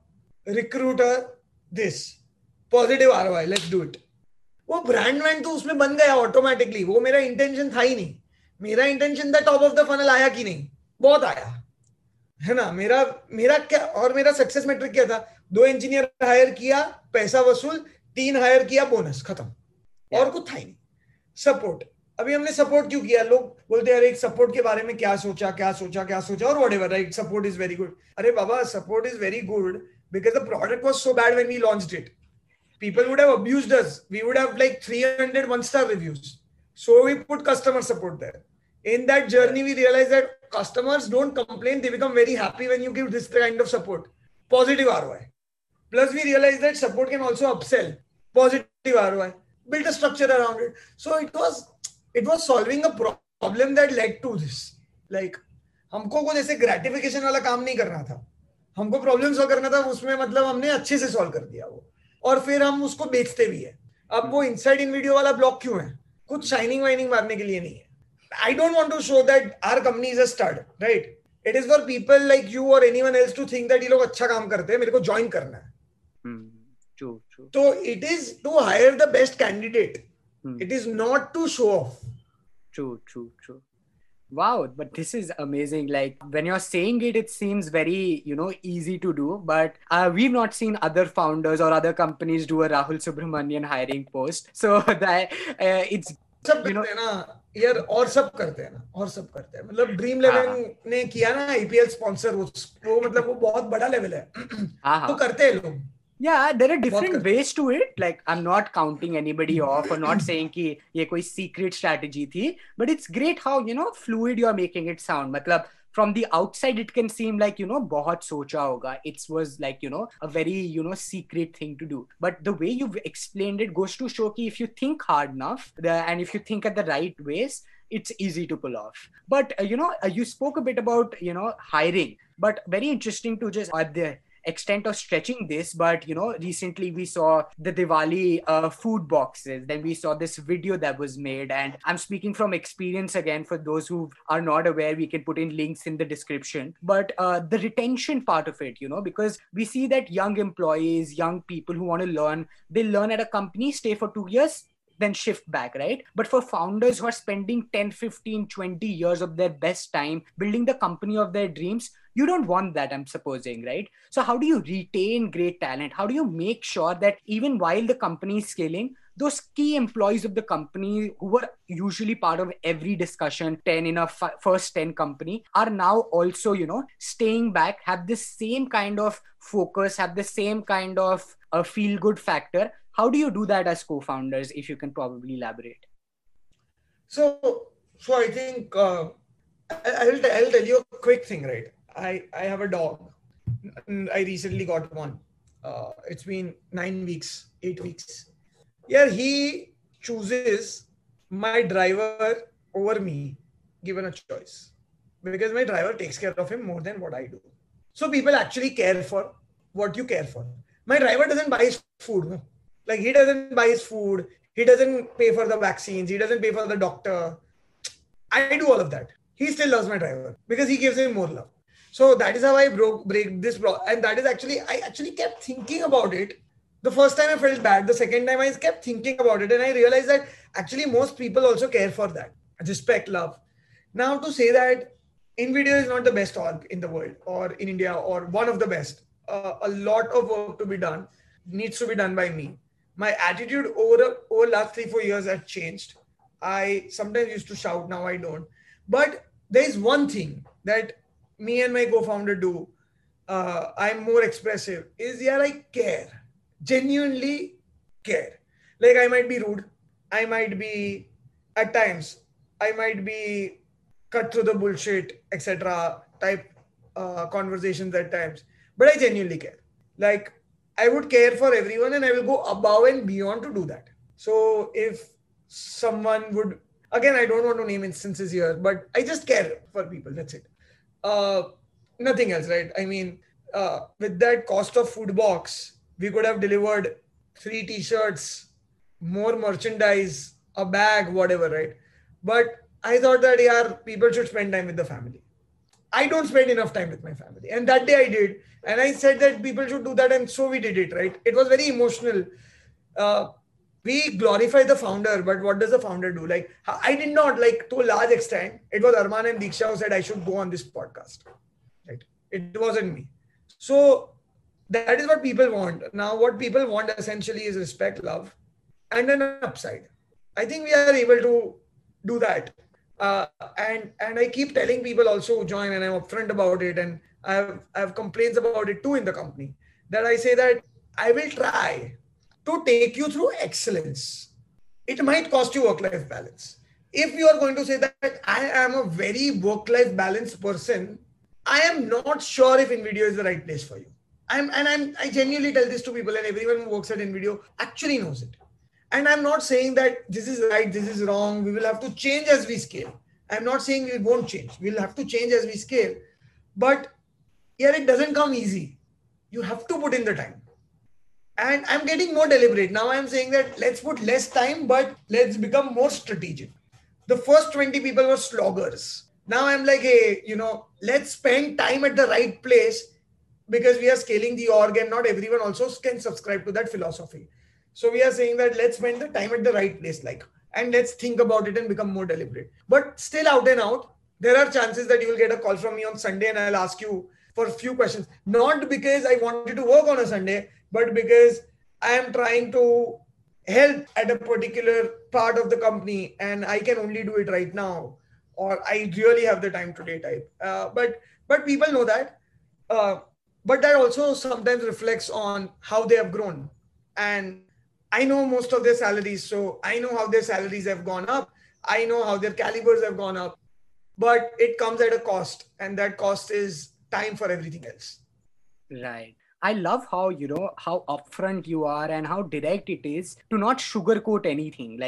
recruiter? This. Positive ROI. Let's do it. वो brand man तो उसमें बन गया automatically. वो मेरा intention था ही नहीं. मेरा intention था top of the funnel आया कि नहीं. बहुत आया. है ना. मेरा क्या और मेरा success metric क्या था? 2 engineer hire किया, पैसा वसूल, 3 hire किया, bonus खत्म. और कुछ था ही नहीं. Support. अभी हमने सपोर्ट क्यों किया? लोग बोलते हैं अरे एक सपोर्ट के बारे में क्या सोचा और whatever right support is very good. अरे बाबा support is very good because the product was so bad when we launched it. People would have abused us. We would have 300 1-star reviews. So we put customer support there. In that journey, we realized that customers don't complain. They become very happy when you give this kind of support. Positive ROI. Plus we realized that support can also upsell. Positive ROI. Build a structure around it. So it was solving a problem that led to this. हमको कुछ ऐसे gratification वाला काम नहीं करना था. हमको problem solve करना था. उसमें हमने अच्छे से solve कर दिया वो. और फिर हम उसको बेचते भी है. अब वो इनसाइड इन वीडियो वाला ब्लॉग क्यों है? कुछ शाइनिंग वाइनिंग मारने के लिए नहीं है. I don't want to show that our company is a stud, right? It is for people like you और anyone else to think that ये लोग अच्छा काम करते हैं, मेरे को ज्वाइन करना है. True. तो it is to hire the best candidate. It is not to show off. True. Wow, but this is amazing. When you're saying it, it seems very, easy to do, but we've not seen other founders or other companies do a Rahul Subramanian hiring post. So that it's, सब करते हैं. मतलब Dream 11 ने किया ना IPL sponsor, वो बहुत बड़ा level है. तो करते हैं लोग. Yeah, there are different ways to it. I'm not counting anybody off or not saying कि ये कोई secret strategy थी. But it's great how, fluid you're making it sound. मतलब from the outside, it can seem like, बहुत सोचा होगा. It was a very, secret thing to do. But the way you've explained it goes to show कि if you think hard enough and if you think at the right ways, it's easy to pull off. But, you spoke a bit about, hiring. But very interesting to just add there. Extent of stretching this, but recently we saw the Diwali food boxes, then we saw this video that was made, and I'm speaking from experience again. For those who are not aware, we can put in links in the description, but the retention part of it, because we see that young employees, young people who want to learn, they learn at a company, stay for 2 years, then shift back, right? But for founders who are spending 10, 15, 20 years of their best time building the company of their dreams, you don't want that, I'm supposing, right? So how do you retain great talent? How do you make sure that even while the company is scaling, those key employees of the company who were usually part of every discussion, 10 in a first 10 company, are now also, staying back, have the same kind of focus, have the same kind of a feel-good factor? How do you do that as co-founders, if you can probably elaborate? So I think I'll tell you a quick thing, right? I have a dog. I recently got one. It's been 8 weeks. Yeah, he chooses my driver over me, given a choice. Because my driver takes care of him more than what I do. So people actually care for what you care for. My driver doesn't buy his food. He doesn't buy his food. He doesn't pay for the vaccines. He doesn't pay for the doctor. I do all of that. He still loves my driver because he gives him more love. So that is how I break this problem. And that is actually, I actually kept thinking about it. The first time I felt bad. The second time I kept thinking about it. And I realized that actually most people also care for that. Respect, love. Now to say that InVideo is not the best org in the world or in India or one of the best. A lot of work to be done needs to be done by me. My attitude over last 3-4 years has changed. I sometimes used to shout, now I don't. But there is one thing that me and my co-founder do, I'm more expressive, is I care, genuinely care. Like I might be rude, I might be, at times, I might be cut through the bullshit, etc. type conversations at times. But I genuinely care. Like I would care for everyone and I will go above and beyond to do that. So if someone would, again, I don't want to name instances here, but I just care for people. That's it. Nothing else, right? I mean, with that cost of food box, we could have delivered 3 t-shirts, more merchandise, a bag, whatever, right? But I thought that people should spend time with the family. I don't spend enough time with my family. And that day I did. And I said that people should do that. And so we did it, right? It was very emotional. We glorify the founder, but what does the founder do? Like I did not, like to a large extent, it was Arman and Deeksha who said I should go on this podcast, right? It wasn't me. So that is what people want. Now, what people want essentially is respect, love, and an upside. I think we are able to do that. And I keep telling people also who join, and I'm upfront about it, and I have complaints about it too in the company, that I say that I will try to take you through excellence. It might cost you work-life balance. If you are going to say that I am a very work-life balanced person, I am not sure if InVideo is the right place for you. I genuinely tell this to people, and everyone who works at InVideo actually knows it. And I'm not saying that this is right, this is wrong. We will have to change as we scale. I'm not saying we won't change. We'll have to change as we scale. But here it doesn't come easy. You have to put in the time. And I'm getting more deliberate. Now I'm saying that let's put less time, but let's become more strategic. The first 20 people were sloggers. Now I'm like, hey, let's spend time at the right place because we are scaling the org and not everyone also can subscribe to that philosophy. So we are saying that let's spend the time at the right place, and let's think about it and become more deliberate. But still out and out, there are chances that you will get a call from me on Sunday and I'll ask you for a few questions. Not because I wanted to work on a Sunday, but because I am trying to help at a particular part of the company and I can only do it right now, or I really have the time today type. But people know that. But that also sometimes reflects on how they have grown. And I know most of their salaries, so I know how their salaries have gone up. I know how their calibers have gone up, but it comes at a cost, and that cost is time for everything else. Right. I love how, how upfront you are and how direct it is to not sugarcoat anything,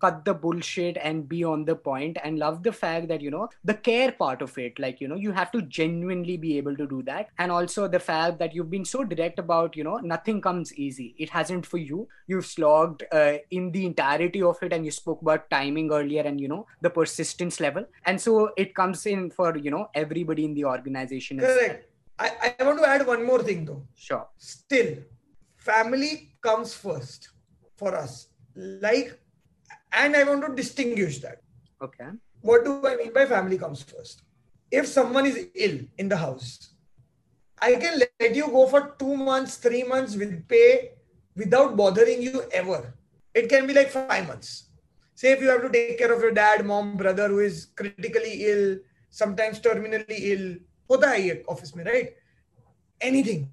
cut the bullshit and be on the point, and love the fact that, the care part of it, you have to genuinely be able to do that. And also the fact that you've been so direct about, nothing comes easy. It hasn't for you. You've slogged in the entirety of it, and you spoke about timing earlier and, the persistence level. And so it comes in for, everybody in the organization. Correct. I want to add one more thing though. Sure. Still, family comes first for us. And I want to distinguish that. Okay. What do I mean by family comes first? If someone is ill in the house, I can let you go for 2 months, 3 months with pay without bothering you ever. It can be 5 months. Say if you have to take care of your dad, mom, brother who is critically ill, sometimes terminally ill. Office mein, right? Anything.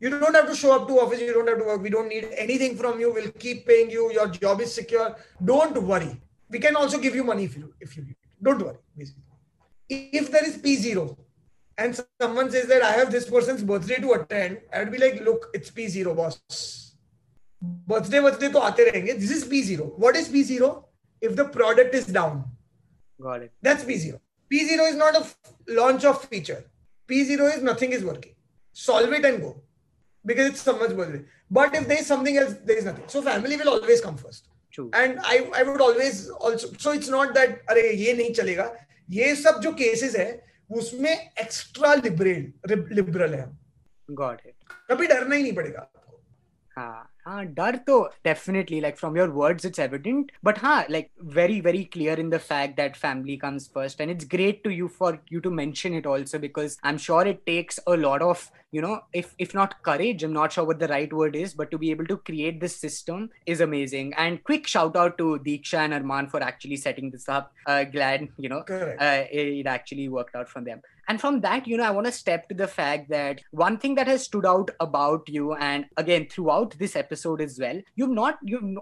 You don't have to show up to office. You don't have to work. We don't need anything from you. We'll keep paying you. Your job is secure. Don't worry. We can also give you money if you need it. Don't worry. Basically. If there is P0 and someone says that I have this person's birthday to attend, I'd be like, look, it's P0, boss. Birthday to aate rahenge. This is P0. What is P0? If the product is down. Got it. That's P0. P0 is not a launch of feature. P0 is nothing is working. Solve it and go. Because it's someone's birthday. But if there is something else, there is nothing. So family will always come first. True. And I would always also... So it's not that, arey, ye nahi chalega. Ye sab jo cases hai, usme extra liberal hai. Got it. Kabhi darna hi nahi padega. Haan. Dar to definitely, like from your words, it's evident. But like very, very clear in the fact that family comes first. And it's great to you for you to mention it also, because I'm sure it takes a lot of, you know, if not courage, I'm not sure what the right word is, but to be able to create this system is amazing. And quick shout out to Deeksha and Arman for actually setting this up. Glad, you know, it actually worked out from them. And from that, you know, I want to step to the fact that one thing that has stood out about you, and again, throughout this episode as well, you've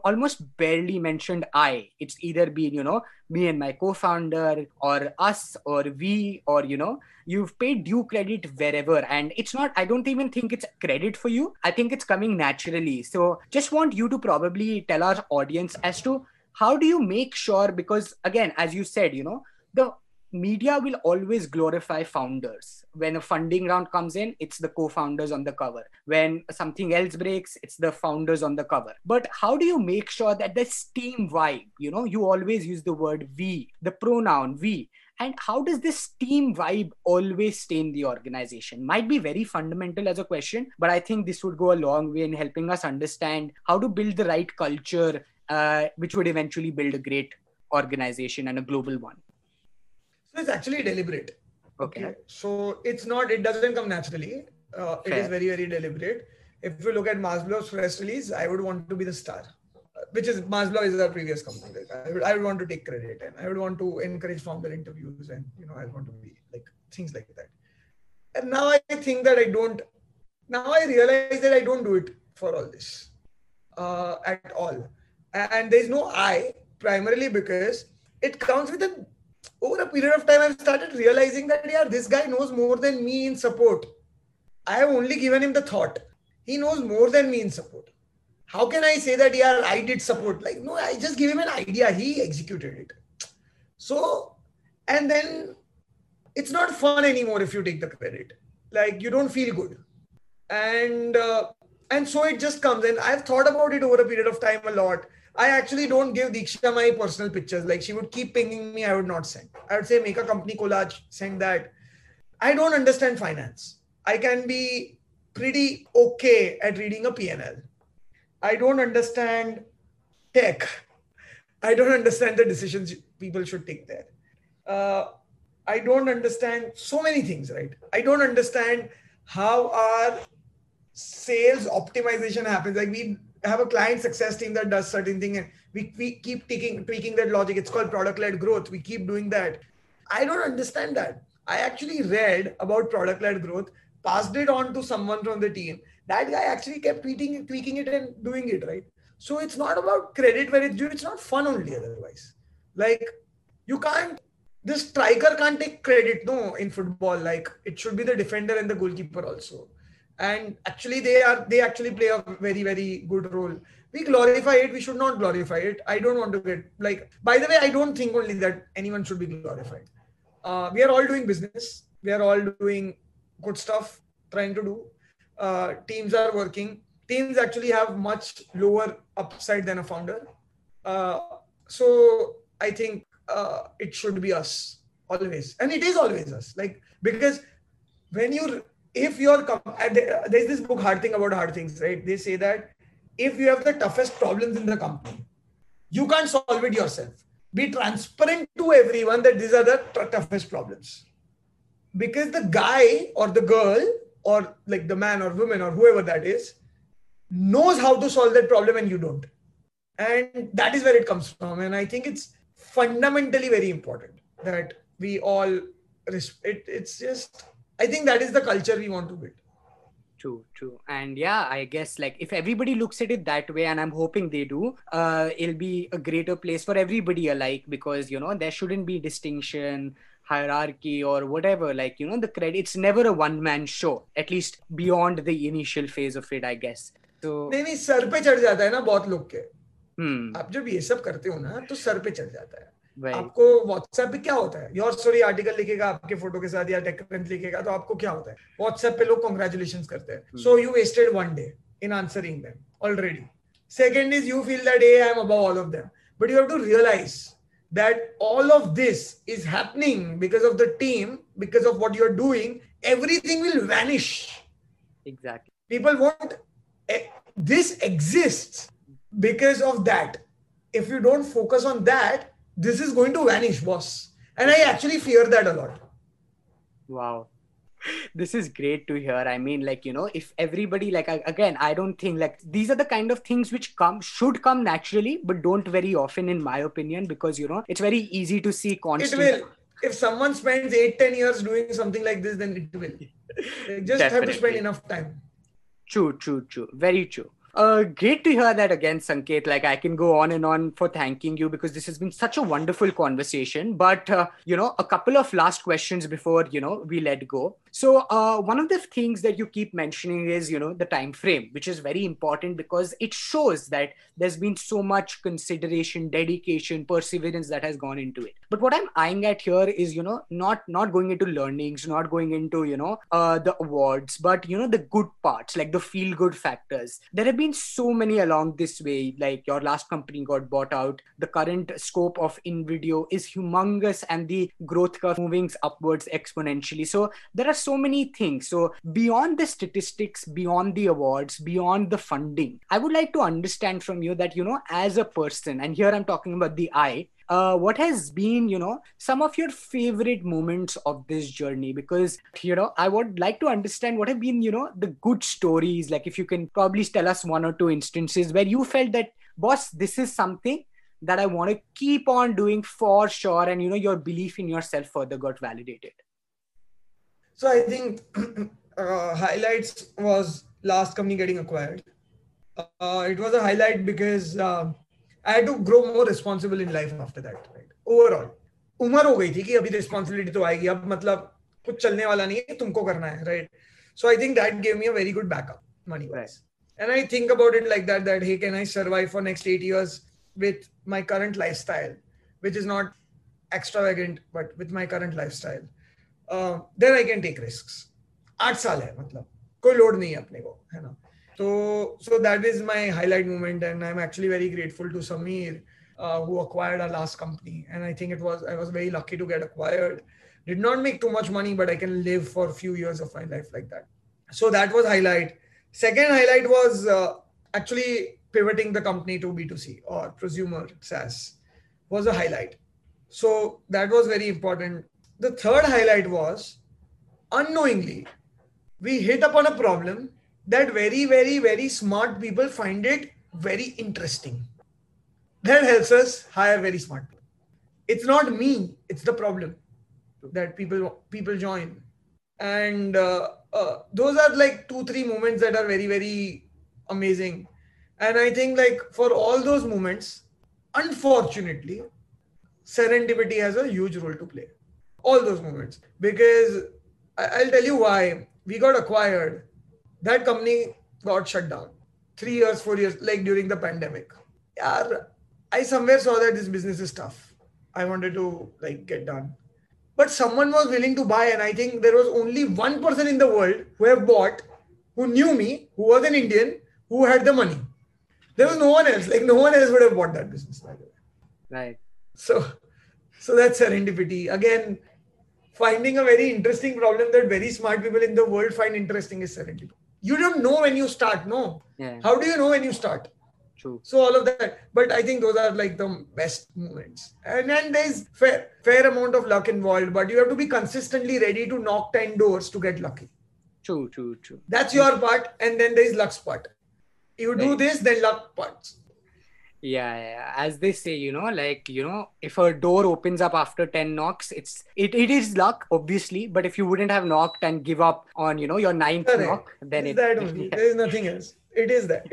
almost barely mentioned I. It's either been, you know, me and my co-founder, or us, or we, or, you know, you've paid due credit wherever. And it's not, I don't even think it's credit for you. I think it's coming naturally. So just want you to probably tell our audience as to how do you make sure, because again, as you said, you know, the media will always glorify founders. When a funding round comes in, it's the co-founders on the cover. When something else breaks, it's the founders on the cover. But how do you make sure that this team vibe, you know, you always use the word we, the pronoun we, and how does this team vibe always stay in the organization? Might be very fundamental as a question, but I think this would go a long way in helping us understand how to build the right culture, which would eventually build a great organization and a global one. So it's actually deliberate. Okay. So it's not, it doesn't come naturally. It is very, very deliberate. If you look at Maslow's press release, I would want to be the star, which is Maslow is our previous company. I would want to take credit, and I would want to encourage founder interviews, and, you know, I want to be like things like that. And now I think that I realize that I don't do it for all this at all. And there's no I, primarily because it comes with a, over a period of time, I've started realizing that, yeah, this guy knows more than me in support. I have only given him the thought. He knows more than me in support. How can I say that, yeah, I did support? Like, no, I just gave him an idea. He executed it. So, and then it's not fun anymore if you take the credit. Like, you don't feel good. And so it just comes in. I've thought about it over a period of time a lot. I actually don't give Deeksha my personal pictures. Like, she would keep pinging me. I would not send. I would say, make a company collage, send that. I don't understand finance. I can be pretty okay at reading a P&L. I don't understand tech. I don't understand the decisions people should take there. I don't understand so many things, right? I don't understand how our sales optimization happens. Like, we have a client success team that does certain thing, and we keep tweaking that logic. It's called product-led growth. We keep doing that. I don't understand that. I actually read about product-led growth, passed it on to someone from the team. That guy actually kept tweaking it and doing it, right? So it's not about credit where it's due. It's not fun only otherwise. Like, this striker can't take credit, no, in football. Like, it should be the defender and the goalkeeper also. And actually they play a very, very good role. We glorify it. We should not glorify it. I don't want to get, like, by the way, I don't think only that anyone should be glorified. We are all doing business. We are all doing good stuff, trying to do. Teams are working. Teams actually have much lower upside than a founder. So I think it should be us always. And it is always us. Like, because when you... If you're, there's this book, Hard Thing About Hard Things, right? They say that if you have the toughest problems in the company, you can't solve it yourself. Be transparent to everyone that these are the toughest problems. Because the guy or the girl, or like the man or woman or whoever that is, knows how to solve that problem and you don't. And that is where it comes from. And I think it's fundamentally very important that we all, it's just... I think that is the culture we want to build. True. And yeah, I guess like if everybody looks at it that way, and I'm hoping they do, it'll be a greater place for everybody alike, because, you know, there shouldn't be distinction, hierarchy or whatever. Like, you know, the credit, it's never a one-man show, at least beyond the initial phase of it, I guess. So... No, sar pe chad jata hai na bahut log ke. Aap jab ye sab karte ho na, to sar pe chad jata hai. आपको WhatsApp पे क्या होता है? Your story article लिखेगा आपके photo के साथ या टेक्रेंट लिखेगा तो आपको क्या होता है? WhatsApp पे लोग congratulations करते हैं. So you wasted one day in answering them already. Second is you feel that hey, I am above all of them. But you have to realize that all of this is happening because of the team, because of what you are doing. Everything will vanish. Exactly. People won't. This exists because of that. If you don't focus on that, this is going to vanish, boss. And I actually fear that a lot. Wow. This is great to hear. I mean, like, you know, if everybody, like, again, I don't think like these are the kind of things which should come naturally, but don't very often, in my opinion, because, you know, it's very easy to see constant. It will. If someone spends 8-10 years doing something like this, then it will. They just have to spend enough time. True. Very true. Great to hear that again, Sanket. Like, I can go on and on for thanking you because this has been such a wonderful conversation. But, you know, a couple of last questions before, you know, we let go. So one of the things that you keep mentioning is, you know, the time frame, which is very important because it shows that there's been so much consideration, dedication, perseverance that has gone into it. But what I'm eyeing at here is, you know, not going into learnings, not going into, you know, the awards, but, you know, the good parts, like the feel good factors. There have been so many along this way, like your last company got bought out. The current scope of InVideo is humongous and the growth curve moving upwards exponentially. So there are so many things. So beyond the statistics, beyond the awards, beyond the funding, I would like to understand from you that, you know, as a person, and here I'm talking about the I, what has been, you know, some of your favorite moments of this journey? Because, you know, I would like to understand what have been, you know, the good stories. Like if you can probably tell us one or two instances where you felt that, boss, this is something that I want to keep on doing for sure. And, you know, your belief in yourself further got validated. So I think highlights was last company getting acquired. It was a highlight because I had to grow more responsible in life after that. Right? Overall, umar ho gayi thi ki abhi responsibility to aayegi. Ab matlab kuch chalne wala nahi hai, tumko karna hai, right? So I think that gave me a very good backup money wise. Right. And I think about it like that, hey, can I survive for next 8 years with my current lifestyle, which is not extravagant, but with my current lifestyle. Then I can take risks. 8 saal hai, matlab, koi load nahi hai apne ko, hai na? So that is my highlight moment. And I'm actually very grateful to Samir, who acquired our last company. And I think I was very lucky to get acquired. Did not make too much money, but I can live for a few years of my life like that. So that was highlight. Second highlight was actually pivoting the company to B2C or prosumer SaaS was a highlight. So that was very important. The third highlight was, unknowingly, we hit upon a problem that very, very, very smart people find it very interesting. That helps us hire very smart people. It's not me, it's the problem that people join. And those are like 2-3 moments that are very, very amazing. And I think like for all those moments, unfortunately, serendipity has a huge role to play. All those moments, because I'll tell you why. We got acquired. That company got shut down 3 years, 4 years, like during the pandemic. Yaar, I somewhere saw that this business is tough. I wanted to like get done, but someone was willing to buy. And I think there was only one person in the world who have bought, who knew me, who was an Indian, who had the money. There was no one else. Like no one else would have bought that business. Right. So that's serendipity. Again, finding a very interesting problem that very smart people in the world find interesting is serendipity. You don't know when you start, no? Yeah. How do you know when you start? True. So all of that. But I think those are like the best moments. And then there's fair amount of luck involved, but you have to be consistently ready to knock 10 doors to get lucky. True. That's your part. And then there's luck's part. You do this, then luck parts. Yeah. As they say, you know, like, you know, if a door opens up after 10 knocks, it is luck, obviously. But if you wouldn't have knocked and give up on, you know, your 9th knock, then it's that only. There is nothing else. It is that.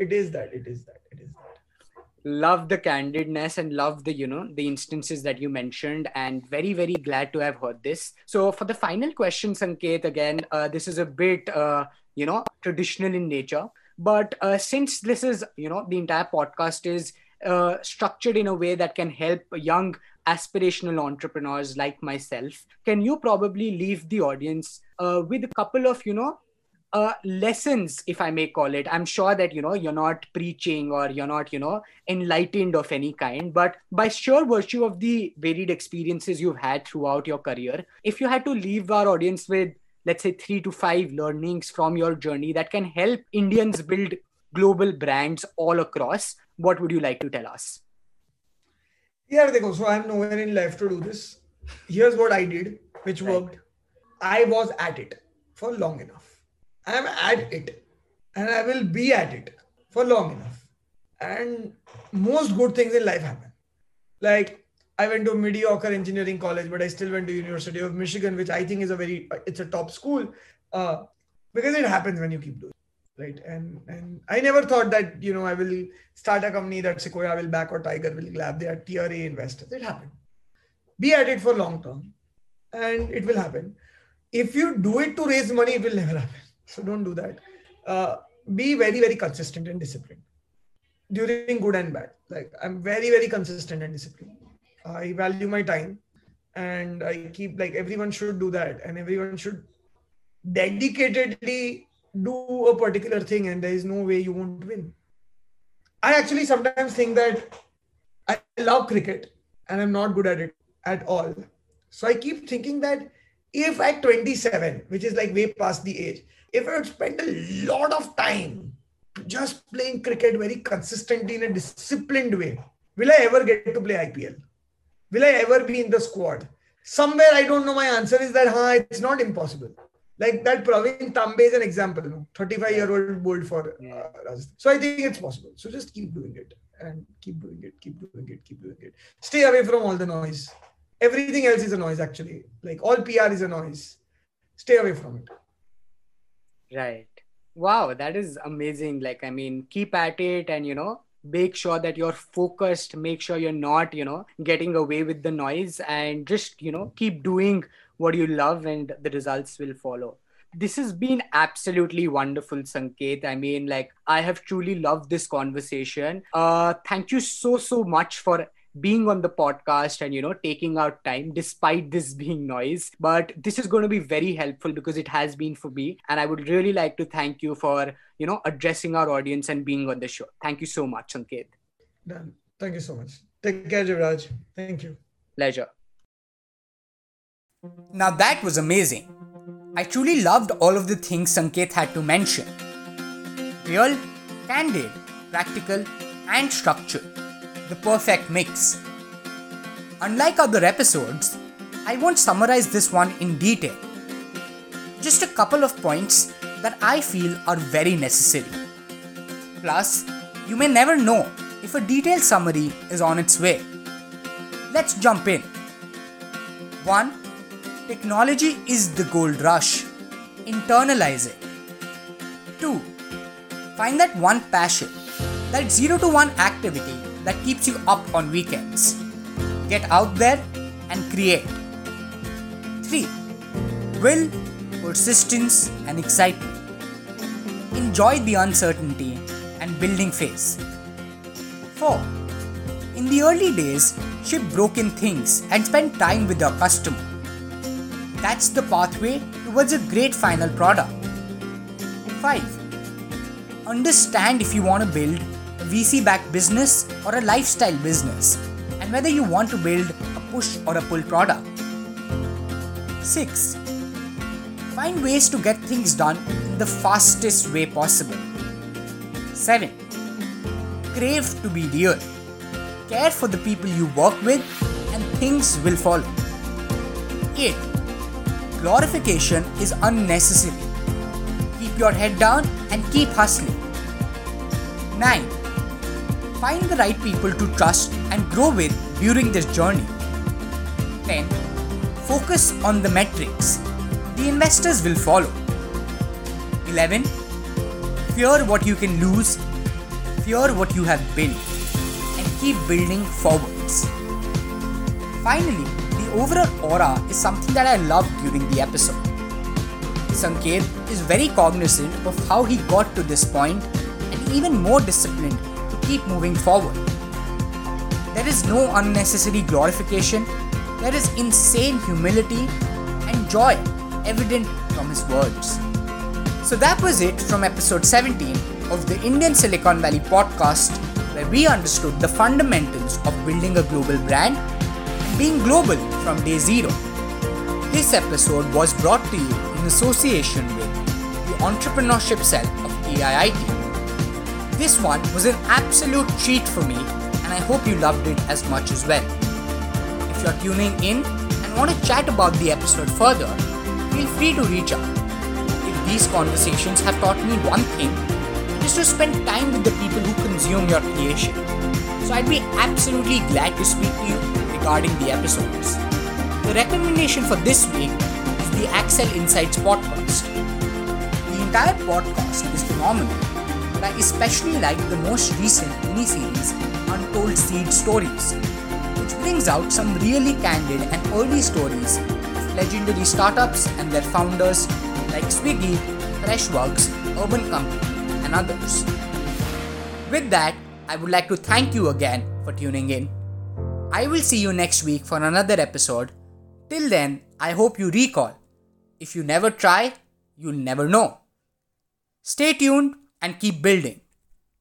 Love the candidness and love the, you know, the instances that you mentioned, and very, very glad to have heard this. So for the final question, Sanket, again, this is a bit, you know, traditional in nature, but since this is, you know, the entire podcast is structured in a way that can help young aspirational entrepreneurs like myself, can you probably leave the audience with a couple of, you know, lessons, if I may call it? I'm sure that, you know, you're not preaching or you're not, you know, enlightened of any kind, but by sheer virtue of the varied experiences you've had throughout your career, if you had to leave our audience with, let's say, 3 to 5 learnings from your journey that can help Indians build global brands all across. What would you like to tell us? Yeah, so I'm nowhere in life to do this. Here's what I did, which worked. I was at it for long enough. I'm at it and I will be at it for long enough. And most good things in life happen. Like I went to a mediocre engineering college, but I still went to University of Michigan, which I think is it's a top school because it happens when you keep doing it, right? And I never thought that, I will start a company that Sequoia will back or Tiger will grab. They are tier A investors. It happened. Be at it for long term and it will happen. If you do it to raise money, it will never happen. So don't do that. Be very, very consistent and disciplined during good and bad. Like I'm very, very consistent and disciplined. I value my time and I keep everyone should do that. And everyone should dedicatedly do a particular thing and there is no way you won't win. I actually sometimes think that I love cricket and I'm not good at it at all. So I keep thinking that if at 27, which is way past the age, if I would spend a lot of time just playing cricket very consistently in a disciplined way, will I ever get to play IPL? Will I ever be in the squad? Somewhere, I don't know, my answer is that, it's not impossible. Like that Praveen Tambe is an example, 35-year-old bold for Rajasthan. So I think it's possible. So just keep doing it and keep doing it. Stay away from all the noise. Everything else is a noise, actually. All PR is a noise. Stay away from it. Right. Wow, that is amazing. Keep at it and, make sure that you're focused, make sure you're not, getting away with the noise and just, keep doing what you love and the results will follow. This has been absolutely wonderful, Sanket. I have truly loved this conversation. Thank you so much for being on the podcast and, taking out time despite this being noise. But this is going to be very helpful because it has been for me. And I would really like to thank you for, addressing our audience and being on the show. Thank you so much, Sanket. Done. Thank you so much. Take care, Jivraj. Thank you. Pleasure. Now that was amazing. I truly loved all of the things Sanket had to mention. Real, candid, practical, and structured. The perfect mix. Unlike other episodes, I won't summarize this one in detail. Just a couple of points that I feel are very necessary. Plus, you may never know if a detailed summary is on its way. Let's jump in. 1. Technology is the gold rush. Internalize it. 2. Find that one passion, that 0 to 1 activity that keeps you up on weekends. Get out there and create. 3. Will, persistence and excitement. Enjoy the uncertainty and building phase. 4. In the early days, ship broken things and spend time with your customer. That's the pathway towards a great final product. 5. Understand if you want to build VC-backed business or a lifestyle business, and whether you want to build a push or a pull product. 6. Find ways to get things done in the fastest way possible. 7. Crave to be real. Care for the people you work with and things will follow. 8. Glorification is unnecessary. Keep your head down and keep hustling. 9. Find the right people to trust and grow with during this journey. 10. Focus on the metrics. The investors will follow. 11. Fear what you can lose. Fear what you have built. And keep building forwards. Finally, the overall aura is something that I loved during the episode. Sanket is very cognizant of how he got to this point and even more disciplined to keep moving forward. There is no unnecessary glorification, there is insane humility and joy evident from his words. So that was it from episode 17 of the Indian Silicon Valley podcast, where we understood the fundamentals of building a global brand and being global from day zero. This episode was brought to you in association with the Entrepreneurship Cell of KIIT. This one was an absolute treat for me, and I hope you loved it as much as well. If you're tuning in and want to chat about the episode further, feel free to reach out. If these conversations have taught me one thing, it is to spend time with the people who consume your creation. So I'd be absolutely glad to speak to you regarding the episodes. The recommendation for this week is the Accel Insights podcast. The entire podcast is phenomenal, but I especially like the most recent miniseries, Untold Seed Stories, which brings out some really candid and early stories of legendary startups and their founders like Swiggy, Freshworks, Urban Company, and others. With that, I would like to thank you again for tuning in. I will see you next week for another episode. Till then, I hope you recall. If you never try, you'll never know. Stay tuned and keep building.